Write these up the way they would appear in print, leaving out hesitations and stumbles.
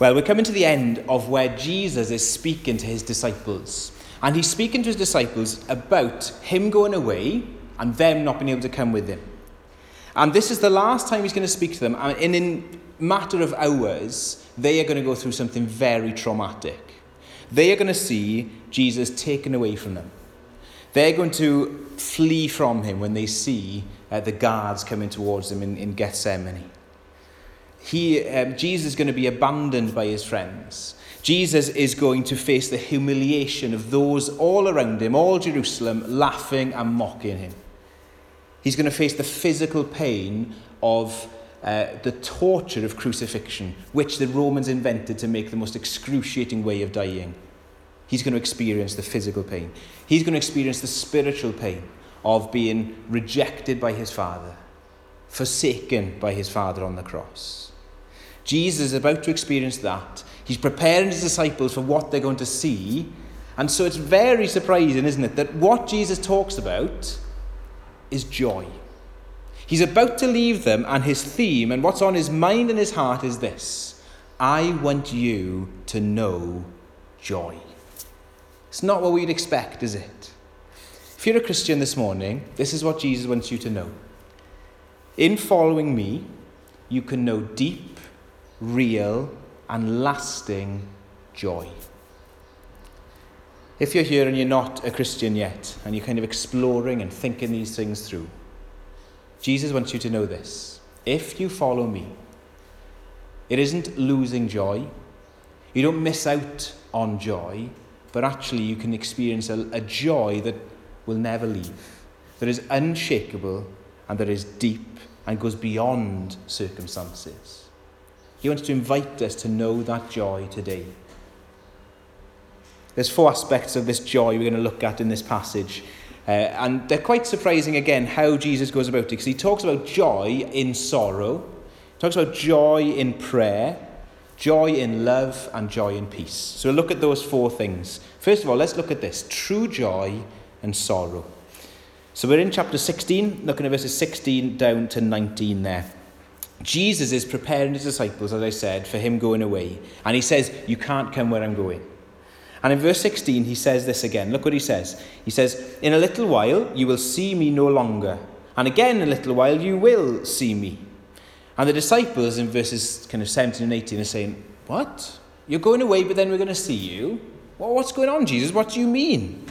Well, we're coming to the end of where Jesus is speaking to his disciples. And he's speaking to his disciples about him going away and them not being able to come with him. And this is the last time he's going to speak to them. And in a matter of hours, they are going to go through something very traumatic. They are going to see Jesus taken away from them. They're going to flee from him when they see the guards coming towards them in Gethsemane. Jesus is going to be abandoned by his friends. Jesus is going to face the humiliation of those all around him, all Jerusalem, laughing and mocking him. He's going to face the physical pain of the torture of crucifixion, which the Romans invented to make the most excruciating way of dying. He's going to experience the physical pain. He's going to experience the spiritual pain of being rejected by his Father, forsaken by his Father on the cross. Jesus is about to experience that. He's preparing his disciples for what they're going to see. And so it's very surprising, isn't it, that what Jesus talks about is joy. He's about to leave them, and his theme and what's on his mind and his heart is this: I want you to know joy. It's not what we'd expect, is it? If you're a Christian this morning, this is what Jesus wants you to know. In following me, you can know deep, real, and lasting joy. If you're here and you're not a Christian yet, and you're kind of exploring and thinking these things through, Jesus wants you to know this. If you follow me, it isn't losing joy. You don't miss out on joy, but actually you can experience a joy that will never leave, that is unshakable and that is deep and goes beyond circumstances. He wants to invite us to know that joy today. There's four aspects of this joy we're going to look at in this passage. And they're quite surprising, again, how Jesus goes about it. Because he talks about joy in sorrow. He talks about joy in prayer, joy in love, and joy in peace. So we'll look at those four things. First of all, let's look at this. True joy and sorrow. So we're in chapter 16, looking at verses 16 down to 19 there. Jesus is preparing his disciples, as I said, for him going away. And he says, you can't come where I'm going. And in verse 16, he says this again. Look what he says. He says, in a little while, you will see me no longer. And again, in a little while, you will see me. And the disciples in verses kind of 17 and 18 are saying, what? You're going away, but then we're going to see you? Well, what's going on, Jesus? What do you mean?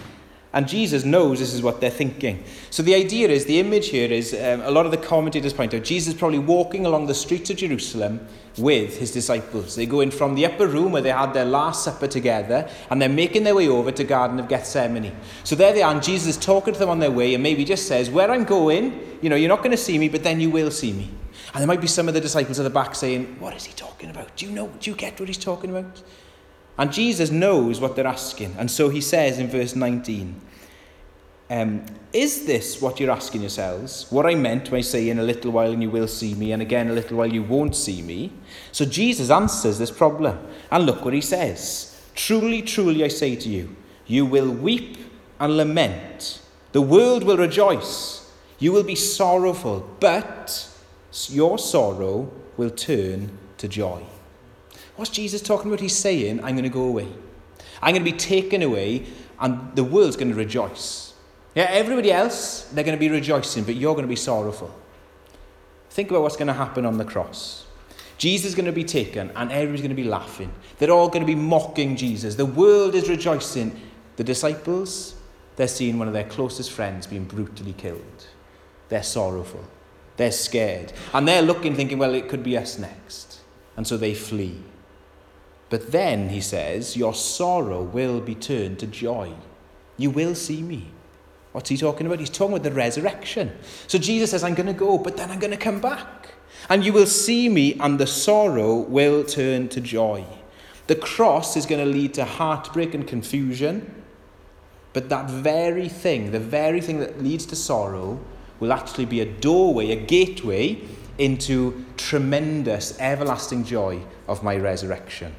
And Jesus knows this is what they're thinking. So the idea is, the image here is, a lot of the commentators point out, Jesus is probably walking along the streets of Jerusalem with his disciples. They go in from the upper room where they had their Last Supper together, and they're making their way over to Garden of Gethsemane. So there they are, and Jesus is talking to them on their way, and maybe just says, where I'm going, you're not going to see me, but then you will see me. And there might be some of the disciples at the back saying, what is he talking about? Do you get what he's talking about? And Jesus knows what they're asking. And so he says in verse 19, is this what you're asking yourselves? What I meant when I say in a little while and you will see me, and again a little while you won't see me. So Jesus answers this problem. And look what he says. Truly, truly, I say to you, you will weep and lament. The world will rejoice. You will be sorrowful, but your sorrow will turn to joy. What's Jesus talking about? He's saying, I'm going to go away. I'm going to be taken away, and the world's going to rejoice. Yeah, everybody else, they're going to be rejoicing, but you're going to be sorrowful. Think about what's going to happen on the cross. Jesus is going to be taken, and everybody's going to be laughing. They're all going to be mocking Jesus. The world is rejoicing. The disciples, they're seeing one of their closest friends being brutally killed. They're sorrowful. They're scared. And they're looking, thinking, well, it could be us next. And so they flee. But then, he says, your sorrow will be turned to joy. You will see me. What's he talking about? He's talking about the resurrection. So Jesus says, I'm going to go, but then I'm going to come back. And you will see me, and the sorrow will turn to joy. The cross is going to lead to heartbreak and confusion. But that very thing, the very thing that leads to sorrow, will actually be a doorway, a gateway into tremendous, everlasting joy of my resurrection.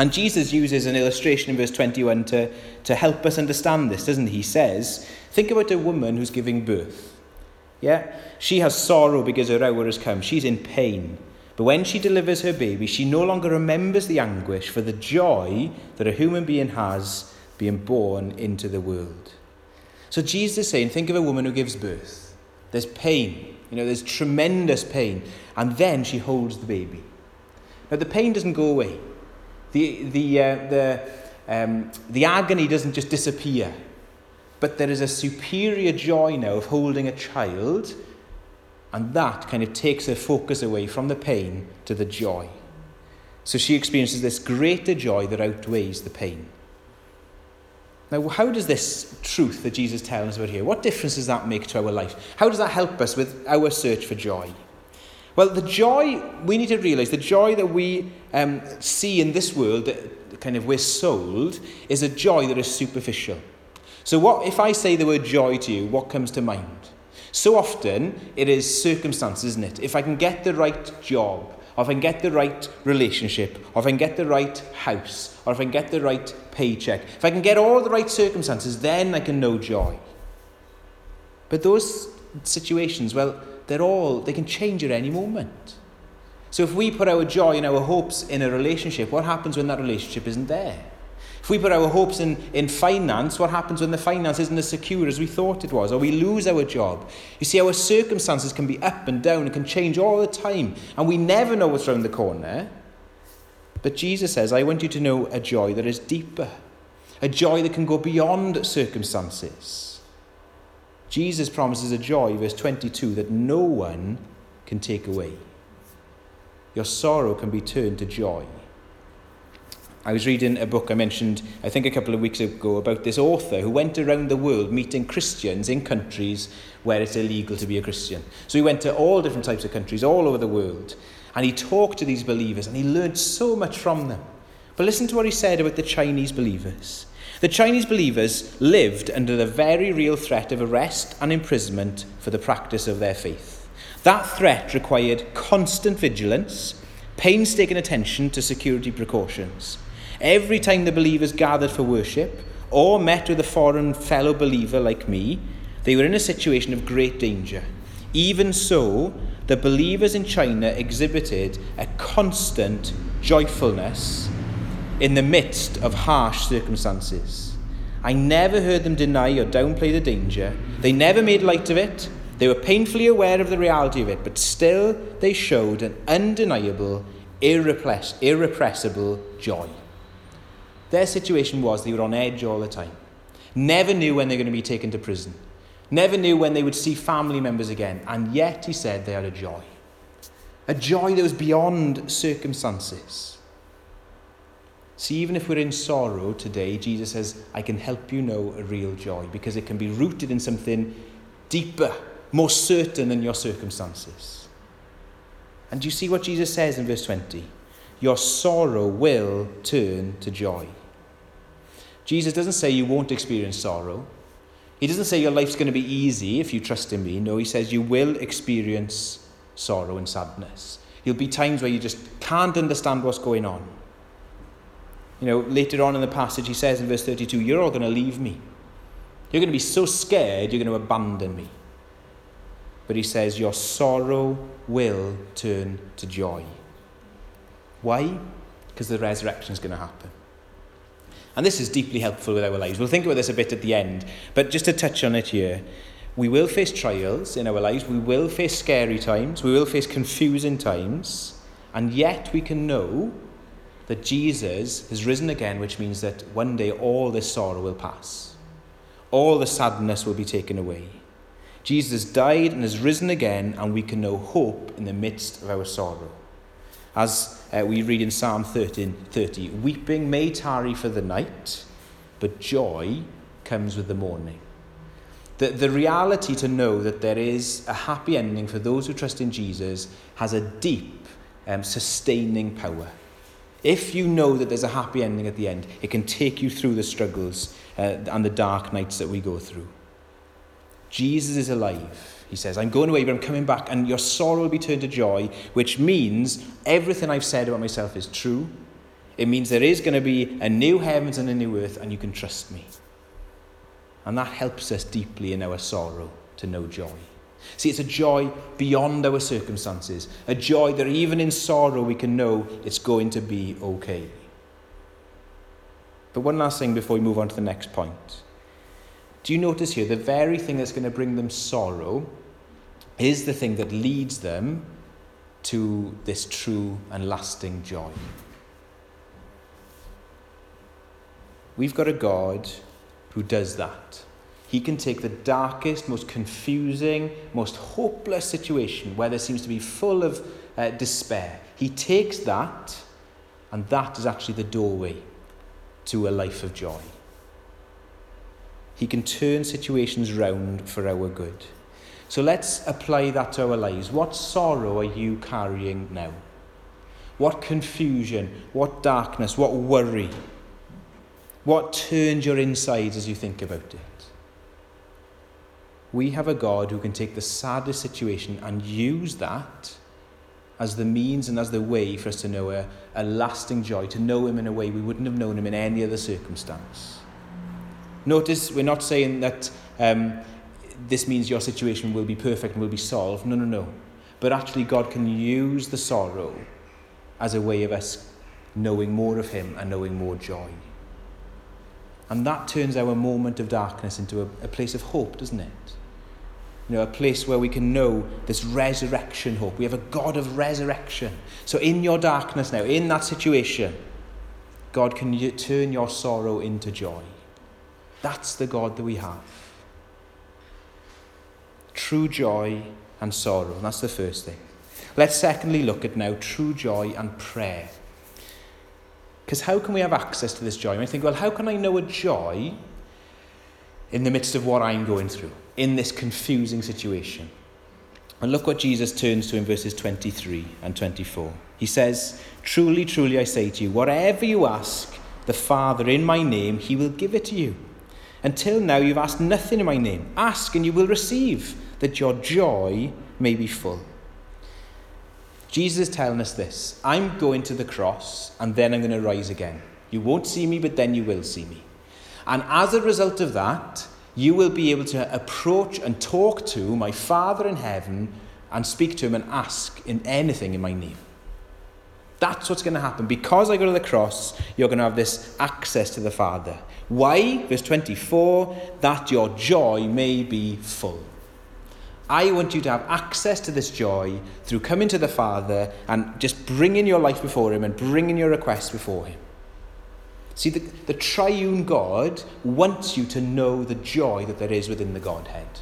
And Jesus uses an illustration in verse 21 to help us understand this, doesn't he? He says, think about a woman who's giving birth. Yeah? She has sorrow because her hour has come. She's in pain. But when she delivers her baby, she no longer remembers the anguish for the joy that a human being has being born into the world. So Jesus is saying, think of a woman who gives birth. There's pain, there's tremendous pain. And then she holds the baby. Now the pain doesn't go away. The agony doesn't just disappear. But there is a superior joy now of holding a child, and that kind of takes her focus away from the pain to the joy. So she experiences this greater joy that outweighs the pain. Now, how does this truth that Jesus is telling us about here, what difference does that make to our life? How does that help us with our search for joy? Well, the joy, we need to realise, the joy that we see in this world, that kind of we're sold, is a joy that is superficial. So what if I say the word joy to you, what comes to mind? So often, it is circumstance, isn't it? If I can get the right job, or if I can get the right relationship, or if I can get the right house, or if I can get the right paycheck, if I can get all the right circumstances, then I can know joy. But those situations, well, they can change at any moment. So if we put our joy and our hopes in a relationship, what happens when that relationship isn't there? If we put our hopes in finance, what happens when the finance isn't as secure as we thought it was, or we lose our job? You see, our circumstances can be up and down, it can change all the time, and we never know what's around the corner. But Jesus says, I want you to know a joy that is deeper, a joy that can go beyond circumstances. Jesus promises a joy, verse 22, that no one can take away. Your sorrow can be turned to joy. I was reading a book I mentioned, I think a couple of weeks ago, about this author who went around the world meeting Christians in countries where it's illegal to be a Christian. So he went to all different types of countries all over the world, and he talked to these believers, and he learned so much from them. But listen to what he said about the Chinese believers. The Chinese believers lived under the very real threat of arrest and imprisonment for the practice of their faith. That threat required constant vigilance, painstaking attention to security precautions. Every time the believers gathered for worship or met with a foreign fellow believer like me, they were in a situation of great danger. Even so, the believers in China exhibited a constant joyfulness in the midst of harsh circumstances. I never heard them deny or downplay the danger. They never made light of it. They were painfully aware of the reality of it, but still they showed an undeniable, irrepressible joy. Their situation was they were on edge all the time. Never knew when they were going to be taken to prison. Never knew when they would see family members again. And yet, he said, they had a joy. A joy that was beyond circumstances. See, even if we're in sorrow today, Jesus says, I can help you know a real joy. Because it can be rooted in something deeper, more certain than your circumstances. And you see what Jesus says in verse 20? Your sorrow will turn to joy. Jesus doesn't say you won't experience sorrow. He doesn't say your life's going to be easy if you trust in me. No, he says you will experience sorrow and sadness. There'll be times where you just can't understand what's going on. Later on in the passage, he says in verse 32, you're all going to leave me. You're going to be so scared, you're going to abandon me. But he says your sorrow will turn to joy. Why? Because the resurrection is going to happen. And this is deeply helpful with our lives. We'll think about this a bit at the end. But just to touch on it here, we will face trials in our lives. We will face scary times. We will face confusing times. And yet we can know that Jesus has risen again, which means that one day all this sorrow will pass. All the sadness will be taken away. Jesus died and has risen again, and we can know hope in the midst of our sorrow. As we read in Psalm 13, 30, weeping may tarry for the night, but joy comes with the morning. The reality to know that there is a happy ending for those who trust in Jesus has a deep, sustaining power. If you know that there's a happy ending at the end, it can take you through the struggles and the dark nights that we go through. Jesus is alive. He says, I'm going away, but I'm coming back, and your sorrow will be turned to joy, which means everything I've said about myself is true. It means there is going to be a new heavens and a new earth, and you can trust me. And that helps us deeply in our sorrow to know joy. See, it's a joy beyond our circumstances, a joy that even in sorrow we can know it's going to be okay. But one last thing before we move on to the next point. Do you notice here the very thing that's going to bring them sorrow is the thing that leads them to this true and lasting joy? We've got a God who does that. He can take the darkest, most confusing, most hopeless situation where there seems to be full of despair. He takes that, and that is actually the doorway to a life of joy. He can turn situations round for our good. So let's apply that to our lives. What sorrow are you carrying now? What confusion, what darkness, what worry? What turns your insides as you think about it? We have a God who can take the saddest situation and use that as the means and as the way for us to know a lasting joy, to know him in a way we wouldn't have known him in any other circumstance. Notice we're not saying that this means your situation will be perfect and will be solved. No, no, no. But actually God can use the sorrow as a way of us knowing more of him and knowing more joy. And that turns our moment of darkness into a place of hope, doesn't it? You know, a place where we can know this resurrection hope. We have a God of resurrection. So in your darkness now, in that situation, God can turn your sorrow into joy. That's the God that we have. True joy and sorrow. And that's the first thing. Let's secondly look at now true joy and prayer. Because how can we have access to this joy? And I think, well, how can I know a joy in the midst of what I'm going through, in this confusing situation? And look what Jesus turns to in verses 23 and 24. He says, "Truly, truly, I say to you, whatever you ask the Father in my name, he will give it to you. Until now, you've asked nothing in my name. Ask and you will receive, that your joy may be full." Jesus is telling us this. I'm going to the cross and then I'm going to rise again. You won't see me, but then you will see me. And as a result of that, you will be able to approach and talk to my Father in heaven and speak to him and ask in anything in my name. That's what's going to happen. Because I go to the cross, you're going to have this access to the Father. Why? Verse 24, that your joy may be full. I want you to have access to this joy through coming to the Father and just bringing your life before him and bringing your requests before him. See, the triune God wants you to know the joy that there is within the Godhead.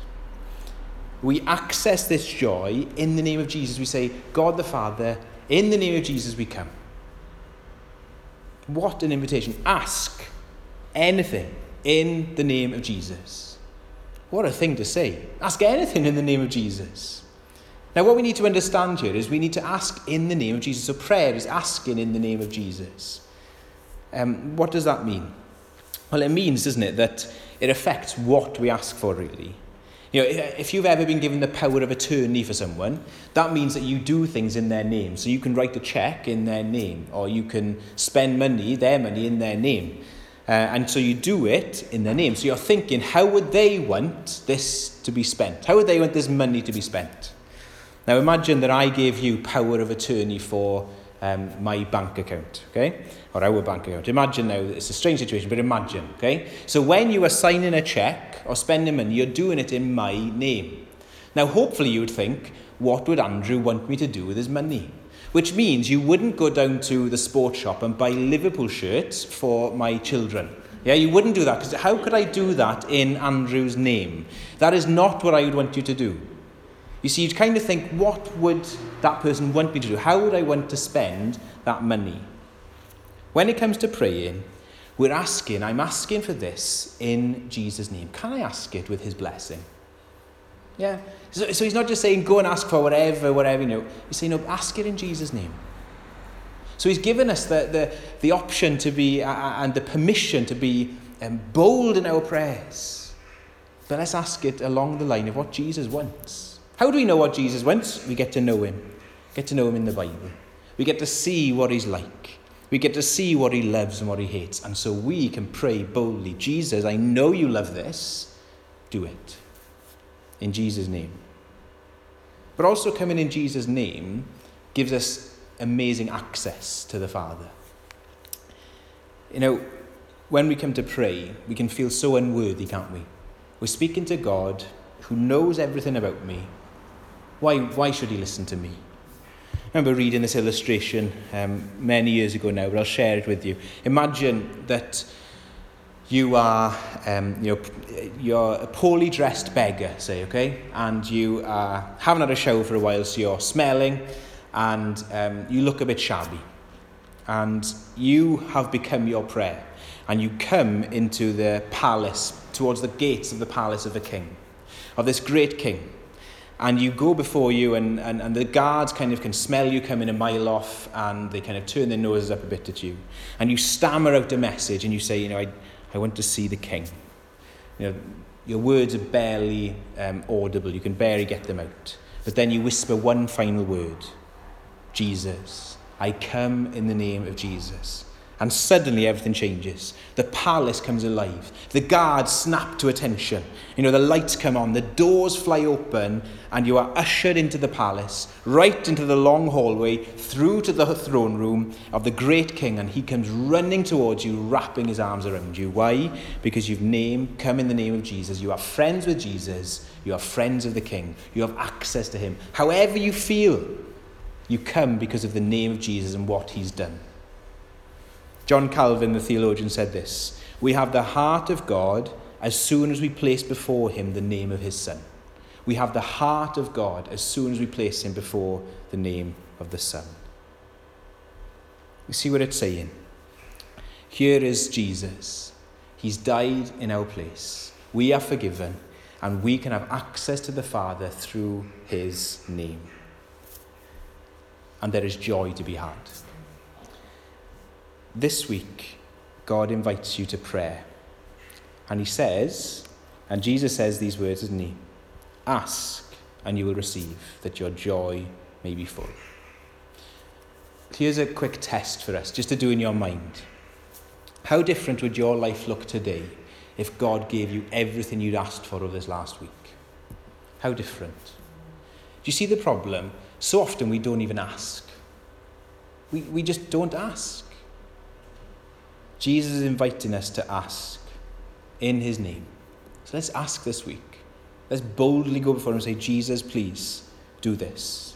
We access this joy in the name of Jesus. We say, God the Father, in the name of Jesus we come. What an invitation. Ask anything in the name of Jesus. What a thing to say. Ask anything in the name of Jesus. Now, what we need to understand here is we need to ask in the name of Jesus. So prayer is asking in the name of Jesus. What does that mean? Well, it means, doesn't it, that it affects what we ask for, really. You know, if you've ever been given the power of attorney for someone, that means that you do things in their name. So you can write a cheque in their name, or you can spend money, their money, in their name. And so you do it in their name. So you're thinking, how would they want this to be spent? How would they want this money to be spent? Now imagine that I gave you power of attorney for my bank account, okay? Or our bank account. Imagine now, it's a strange situation, but imagine, okay? So when you are signing a cheque or spending money, you're doing it in my name. Now hopefully you would think, what would Andrew want me to do with his money? Which means you wouldn't go down to the sports shop and buy Liverpool shirts for my children. Yeah, you wouldn't do that, because how could I do that in Andrew's name? That is not what I would want you to do. You see, you'd kind of think, what would that person want me to do? How would I want to spend that money? When it comes to praying, we're asking, I'm asking for this in Jesus' name. Can I ask it with his blessing? Yeah, so he's not just saying, go and ask for whatever, you know. He's saying, no, ask it in Jesus' name. So he's given us the option to be, and the permission to be bold in our prayers. But let's ask it along the line of what Jesus wants. How do we know what Jesus wants? We get to know him. Get to know him in the Bible. We get to see what he's like. We get to see what he loves and what he hates. And so we can pray boldly, Jesus, I know you love this. Do it. In Jesus' name. But also coming in Jesus' name gives us amazing access to the Father. You know, when we come to pray, we can feel so unworthy, can't we? We're speaking to God who knows everything about me. Why should he listen to me? I remember reading this illustration many years ago now, but I'll share it with you. Imagine that you are you're a poorly dressed beggar, say, okay? And you haven't had a shower for a while, so you're smelling, and you look a bit shabby. And you have become your prayer. And you come into the palace, towards the gates of the palace of the king, of this great king. And you go before you, and the guards kind of can smell you coming a mile off, and they kind of turn their noses up a bit at you. And you stammer out a message, and you say, you know, I want to see the king. You know, your words are barely audible. You can barely get them out. But then you whisper one final word, Jesus. I come in the name of Jesus. And suddenly everything changes. The palace comes alive. The guards snap to attention. You know, the lights come on, the doors fly open, and you are ushered into the palace, right into the long hallway, through to the throne room of the great king, and he comes running towards you, wrapping his arms around you. Why? Because you've come in the name of Jesus. You are friends with Jesus. You are friends of the king. You have access to him. However you feel, you come because of the name of Jesus and what he's done. John Calvin, the theologian, said this: we have the heart of God as soon as we place before him the name of his Son. We have the heart of God as soon as we place him before the name of the Son. You see what it's saying? Here is Jesus. He's died in our place. We are forgiven, and we can have access to the Father through his name. And there is joy to be had. This week, God invites you to prayer. And he says, and Jesus says these words, doesn't he? Ask, and you will receive, that your joy may be full. Here's a quick test for us, just to do in your mind. How different would your life look today if God gave you everything you'd asked for over this last week? How different? Do you see the problem? So often we don't even ask. We just don't ask. Jesus is inviting us to ask in his name. So let's ask this week. Let's boldly go before him and say, Jesus, please do this.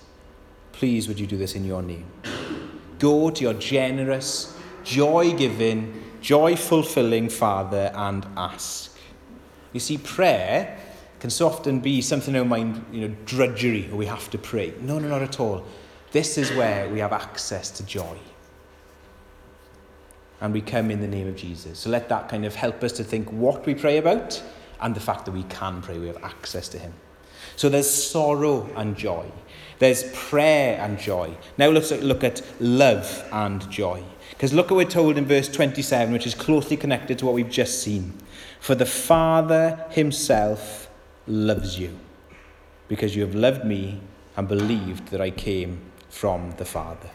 Please would you do this in your name. Go to your generous, joy-giving, joy-fulfilling Father and ask. You see, prayer can so often be something in our mind, drudgery, or we have to pray. No, not at all. This is where we have access to joy. And we come in the name of Jesus. So let that kind of help us to think what we pray about and the fact that we can pray. We have access to him. So there's sorrow and joy. There's prayer and joy. Now let's look at love and joy. Because look what we're told in verse 27, which is closely connected to what we've just seen. For the Father himself loves you, because you have loved me and believed that I came from the Father.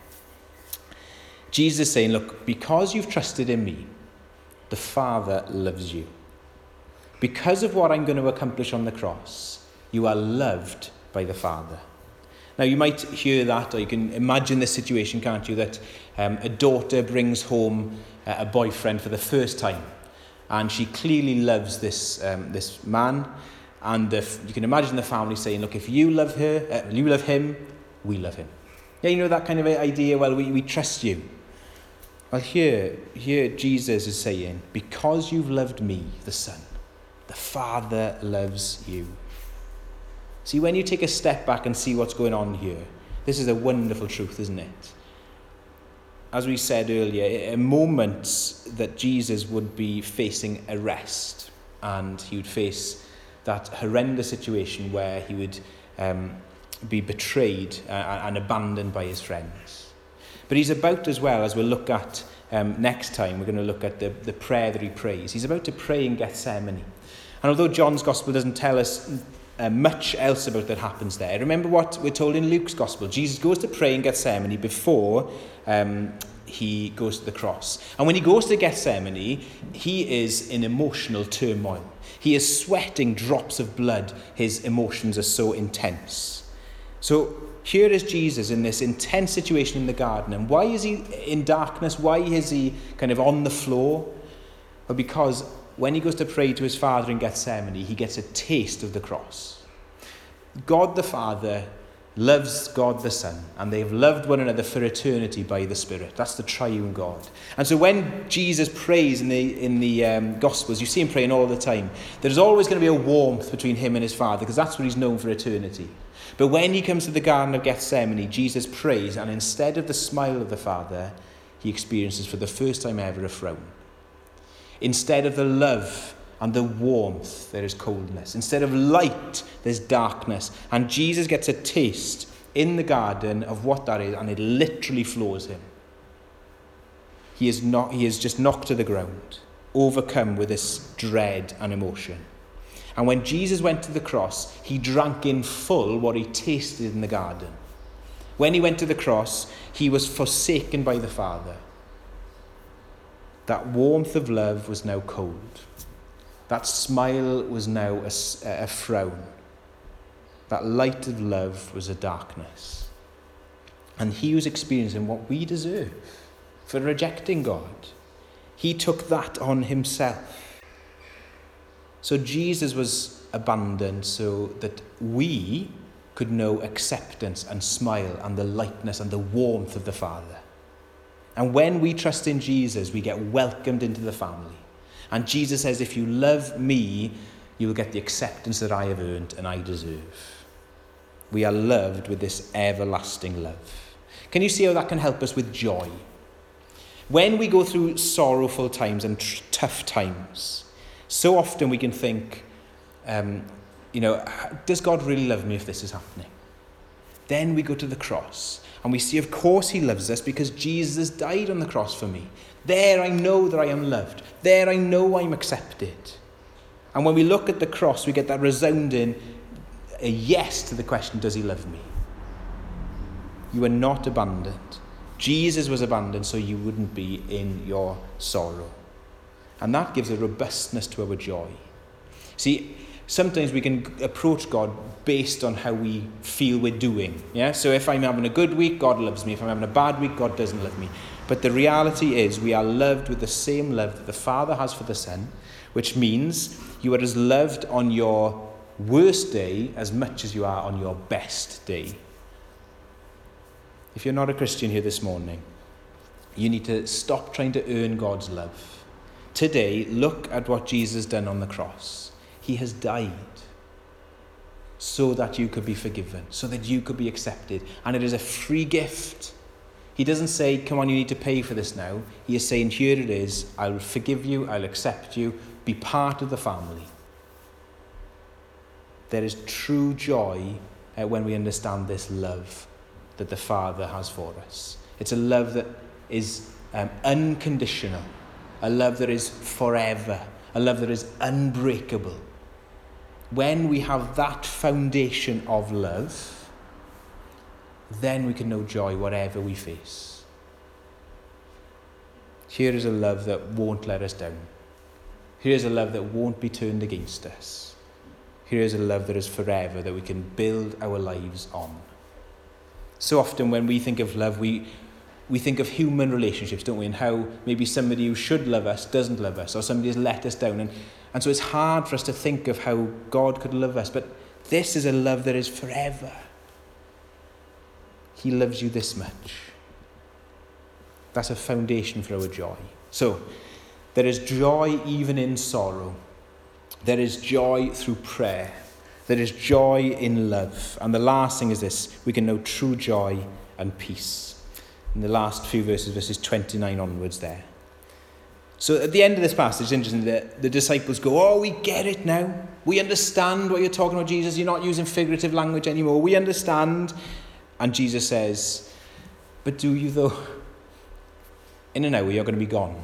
Jesus is saying, look, because you've trusted in me, the Father loves you. Because of what I'm going to accomplish on the cross, you are loved by the Father. Now, you might hear that, or you can imagine this situation, can't you, that a daughter brings home a boyfriend for the first time. And she clearly loves this man. And you can imagine the family saying, look, if you love her, you love him, we love him. Yeah, that kind of idea, well, we trust you. Well, here Jesus is saying, because you've loved me, the Son, the Father loves you. See, when you take a step back and see what's going on here, this is a wonderful truth, isn't it? As we said earlier, a moment that Jesus would be facing arrest, and he would face that horrendous situation where he would be betrayed and abandoned by his friends. But he's about, as well as we'll look at next time, we're going to look at the prayer that he prays. He's about to pray in Gethsemane. And although John's Gospel doesn't tell us much else about that happens there, remember what we're told in Luke's Gospel. Jesus goes to pray in Gethsemane before he goes to the cross. And when he goes to Gethsemane, he is in emotional turmoil. He is sweating drops of blood. His emotions are so intense. So here is Jesus in this intense situation in the garden. And why is he in darkness? Why is he kind of on the floor? Well, because when he goes to pray to his Father in Gethsemane, he gets a taste of the cross. God the Father loves God the Son, and they've loved one another for eternity by the Spirit. That's the triune God. And so when Jesus prays in the Gospels, you see him praying all the time, there's always going to be a warmth between him and his Father, because that's what he's known for eternity. But when he comes to the Garden of Gethsemane, Jesus prays, and instead of the smile of the Father, he experiences for the first time ever a frown. Instead of the love and the warmth, there is coldness. Instead of light, there's darkness. And Jesus gets a taste in the garden of what that is, and it literally floors him. He is just knocked to the ground, overcome with this dread and emotion. And when Jesus went to the cross, he drank in full what he tasted in the garden. When he went to the cross, he was forsaken by the Father. That warmth of love was now cold. That smile was now a frown. That light of love was a darkness. And he was experiencing what we deserve for rejecting God. He took that on himself. So Jesus was abandoned so that we could know acceptance and smile and the lightness and the warmth of the Father. And when we trust in Jesus, we get welcomed into the family. And Jesus says, if you love me, you will get the acceptance that I have earned and I deserve. We are loved with this everlasting love. Can you see how that can help us with joy? When we go through sorrowful times and tough times, so often we can think, does God really love me if this is happening? Then we go to the cross and we see, of course he loves us because Jesus died on the cross for me. There I know that I am loved. There I know I'm accepted. And when we look at the cross, we get that resounding yes to the question, does he love me? You are not abandoned. Jesus was abandoned so you wouldn't be in your sorrow. And that gives a robustness to our joy. See, sometimes we can approach God based on how we feel we're doing. Yeah. So if I'm having a good week, God loves me. If I'm having a bad week, God doesn't love me. But the reality is we are loved with the same love that the Father has for the Son, which means you are as loved on your worst day as much as you are on your best day. If you're not a Christian here this morning, you need to stop trying to earn God's love. Today, look at what Jesus done on the cross. He has died so that you could be forgiven, so that you could be accepted. And it is a free gift. He doesn't say, come on, you need to pay for this now. He is saying, here it is. I'll forgive you. I'll accept you. Be part of the family. There is true joy when we understand this love that the Father has for us. It's a love that is unconditional, a love that is forever, a love that is unbreakable. When we have that foundation of love, then we can know joy whatever we face. Here is a love that won't let us down. Here is a love that won't be turned against us. Here is a love that is forever, that we can build our lives on. So often when we think of love, we think of human relationships, don't we? And how maybe somebody who should love us doesn't love us, or somebody has let us down. And so it's hard for us to think of how God could love us. But this is a love that is forever. He loves you this much. That's a foundation for our joy. So, there is joy even in sorrow. There is joy through prayer. There is joy in love. And the last thing is this, we can know true joy and peace. In the last few verses, verses 29 onwards there. So at the end of this passage, it's interesting that the disciples go, oh, we get it now. We understand what you're talking about, Jesus. You're not using figurative language anymore. We understand. And Jesus says, but do you though? In an hour you're going to be gone.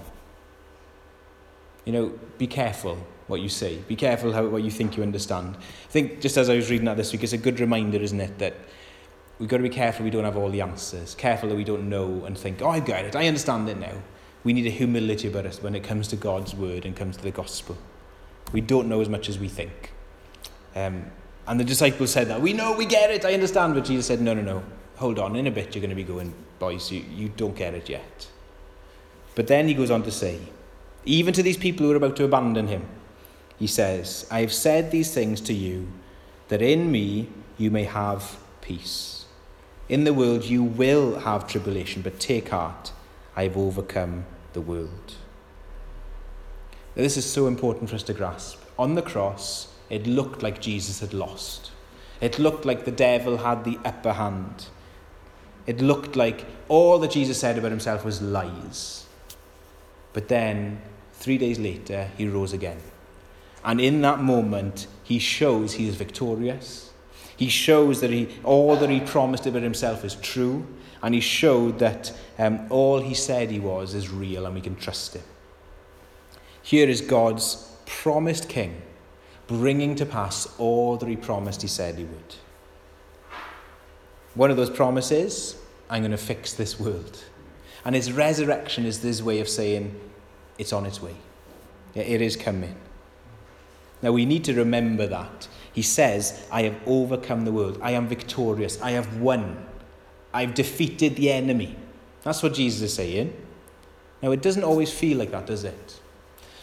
Be careful what you say. Be careful what you think you understand. I think just as I was reading that this week, it's a good reminder, isn't it, that we've got to be careful we don't have all the answers. Careful that we don't know and think, oh, I got it, I understand it now. We need a humility about us when it comes to God's word and comes to the gospel. We don't know as much as we think. And the disciples said that. We know, we get it, I understand. But Jesus said, no. Hold on, in a bit you're going to be going, boys, you don't get it yet. But then he goes on to say, even to these people who are about to abandon him, he says, I have said these things to you, that in me you may have peace. In the world you will have tribulation, but take heart, I have overcome the world. Now, this is so important for us to grasp. On the cross, it looked like Jesus had lost. It looked like the devil had the upper hand. It looked like all that Jesus said about himself was lies. But then, 3 days later, he rose again. And in that moment, he shows he is victorious. He shows that all that he promised about himself is true. And he showed that all he said he was is real, and we can trust him. Here is God's promised king, bringing to pass all that he promised he said he would. One of those promises, I'm going to fix this world. And his resurrection is this way of saying, it's on its way. It is coming. Now we need to remember that. He says, I have overcome the world. I am victorious. I have won. I've defeated the enemy. That's what Jesus is saying. Now it doesn't always feel like that, does it?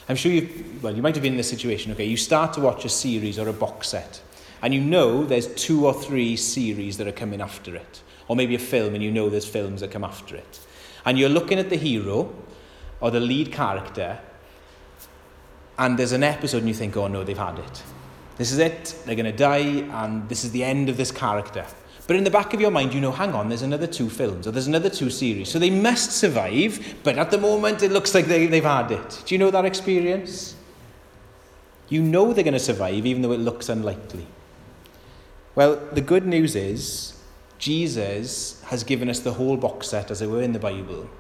I'm sure you might have been in this situation. Okay, you start to watch a series or a box set, and you know there's 2 or 3 series that are coming after it. Or maybe a film, and you know there's films that come after it. And you're looking at the hero or the lead character, and there's an episode and you think, oh no, they've had it. This is it, they're going to die, and this is the end of this character. But in the back of your mind, you know, hang on, there's another 2 films, or there's another 2 series. So they must survive, but at the moment, it looks like they've had it. Do you know that experience? You know they're going to survive, even though it looks unlikely. Well, the good news is, Jesus has given us the whole box set, as it were, in the Bible.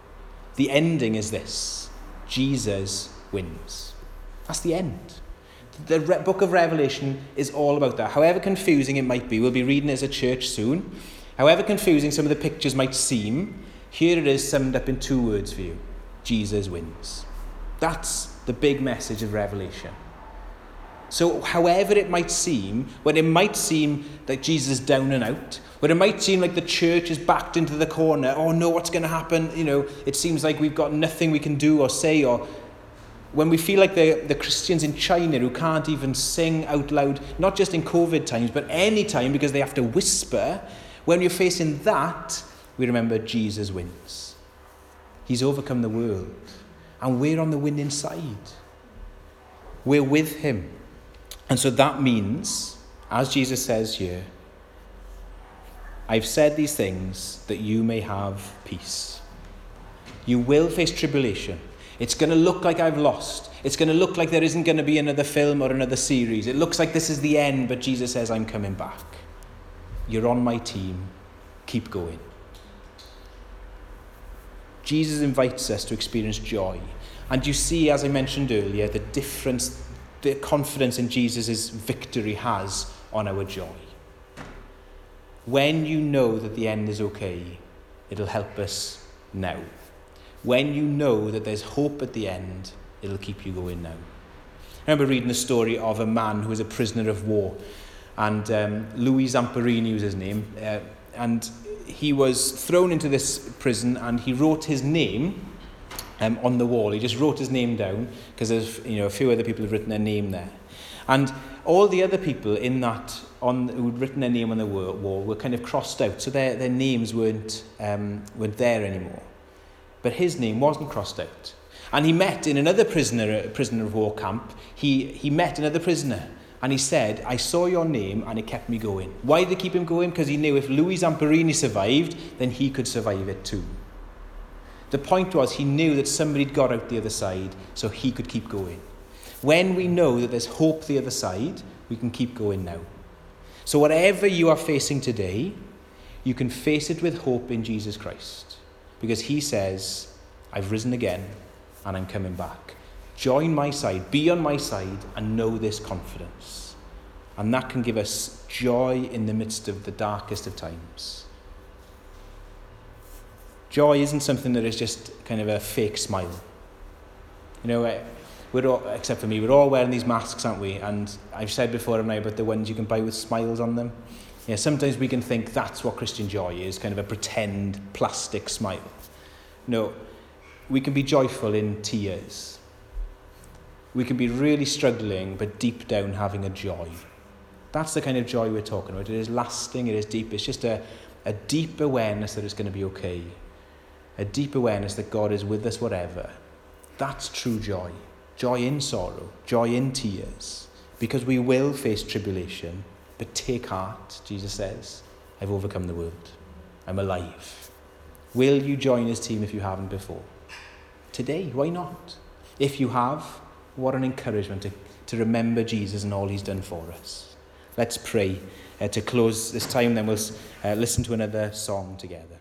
The ending is this: Jesus wins. That's the end. The book of Revelation is all about that. However confusing it might be, we'll be reading it as a church soon. However confusing some of the pictures might seem, here it is summed up in 2 words for you. Jesus wins. That's the big message of Revelation. So however it might seem, when it might seem that Jesus is down and out, when it might seem like the church is backed into the corner, oh no, what's going to happen? You know, it seems like we've got nothing we can do or say, or when we feel like the Christians in China who can't even sing out loud, not just in COVID times, but any time because they have to whisper, when you're facing that, we remember Jesus wins. He's overcome the world. And we're on the winning side. We're with him. And so that means, as Jesus says here, I've said these things that you may have peace. You will face tribulation. It's going to look like I've lost. It's going to look like there isn't going to be another film or another series. It looks like this is the end, but Jesus says, I'm coming back. You're on my team. Keep going. Jesus invites us to experience joy. And you see, as I mentioned earlier, the difference, the confidence in Jesus' victory has on our joy. When you know that the end is okay, it'll help us now. When you know that there's hope at the end, it'll keep you going now. I remember reading the story of a man who was a prisoner of war. And Louis Zamperini was his name. And he was thrown into this prison, and he wrote his name on the wall. He just wrote his name down because there's a few other people have written their name there. And all the other people in that who'd written their name on the wall were kind of crossed out. So their names weren't there anymore. But his name wasn't crossed out. And he met in another prisoner of war camp. He met another prisoner. And he said, I saw your name and it kept me going. Why did it keep him going? Because he knew if Louis Zamperini survived, then he could survive it too. The point was he knew that somebody'd got out the other side, so he could keep going. When we know that there's hope the other side, we can keep going now. So whatever you are facing today, you can face it with hope in Jesus Christ. Because he says, I've risen again and I'm coming back. Join my side, be on my side, and know this confidence. And that can give us joy in the midst of the darkest of times. Joy isn't something that is just kind of a fake smile. we're all, except for me, we're all wearing these masks, aren't we? And I've said before, haven't I, about the ones you can buy with smiles on them. Yeah, sometimes we can think that's what Christian joy is, kind of a pretend plastic smile. No, we can be joyful in tears. We can be really struggling, but deep down having a joy. That's the kind of joy we're talking about. It is lasting, it is deep. It's just a deep awareness that it's going to be okay. A deep awareness that God is with us whatever. That's true joy. Joy in sorrow, joy in tears, because we will face tribulation, but take heart, Jesus says, I've overcome the world. I'm alive. Will you join his team if you haven't before? Today, why not? If you have, what an encouragement to remember Jesus and all he's done for us. Let's pray to close this time, then we'll listen to another song together.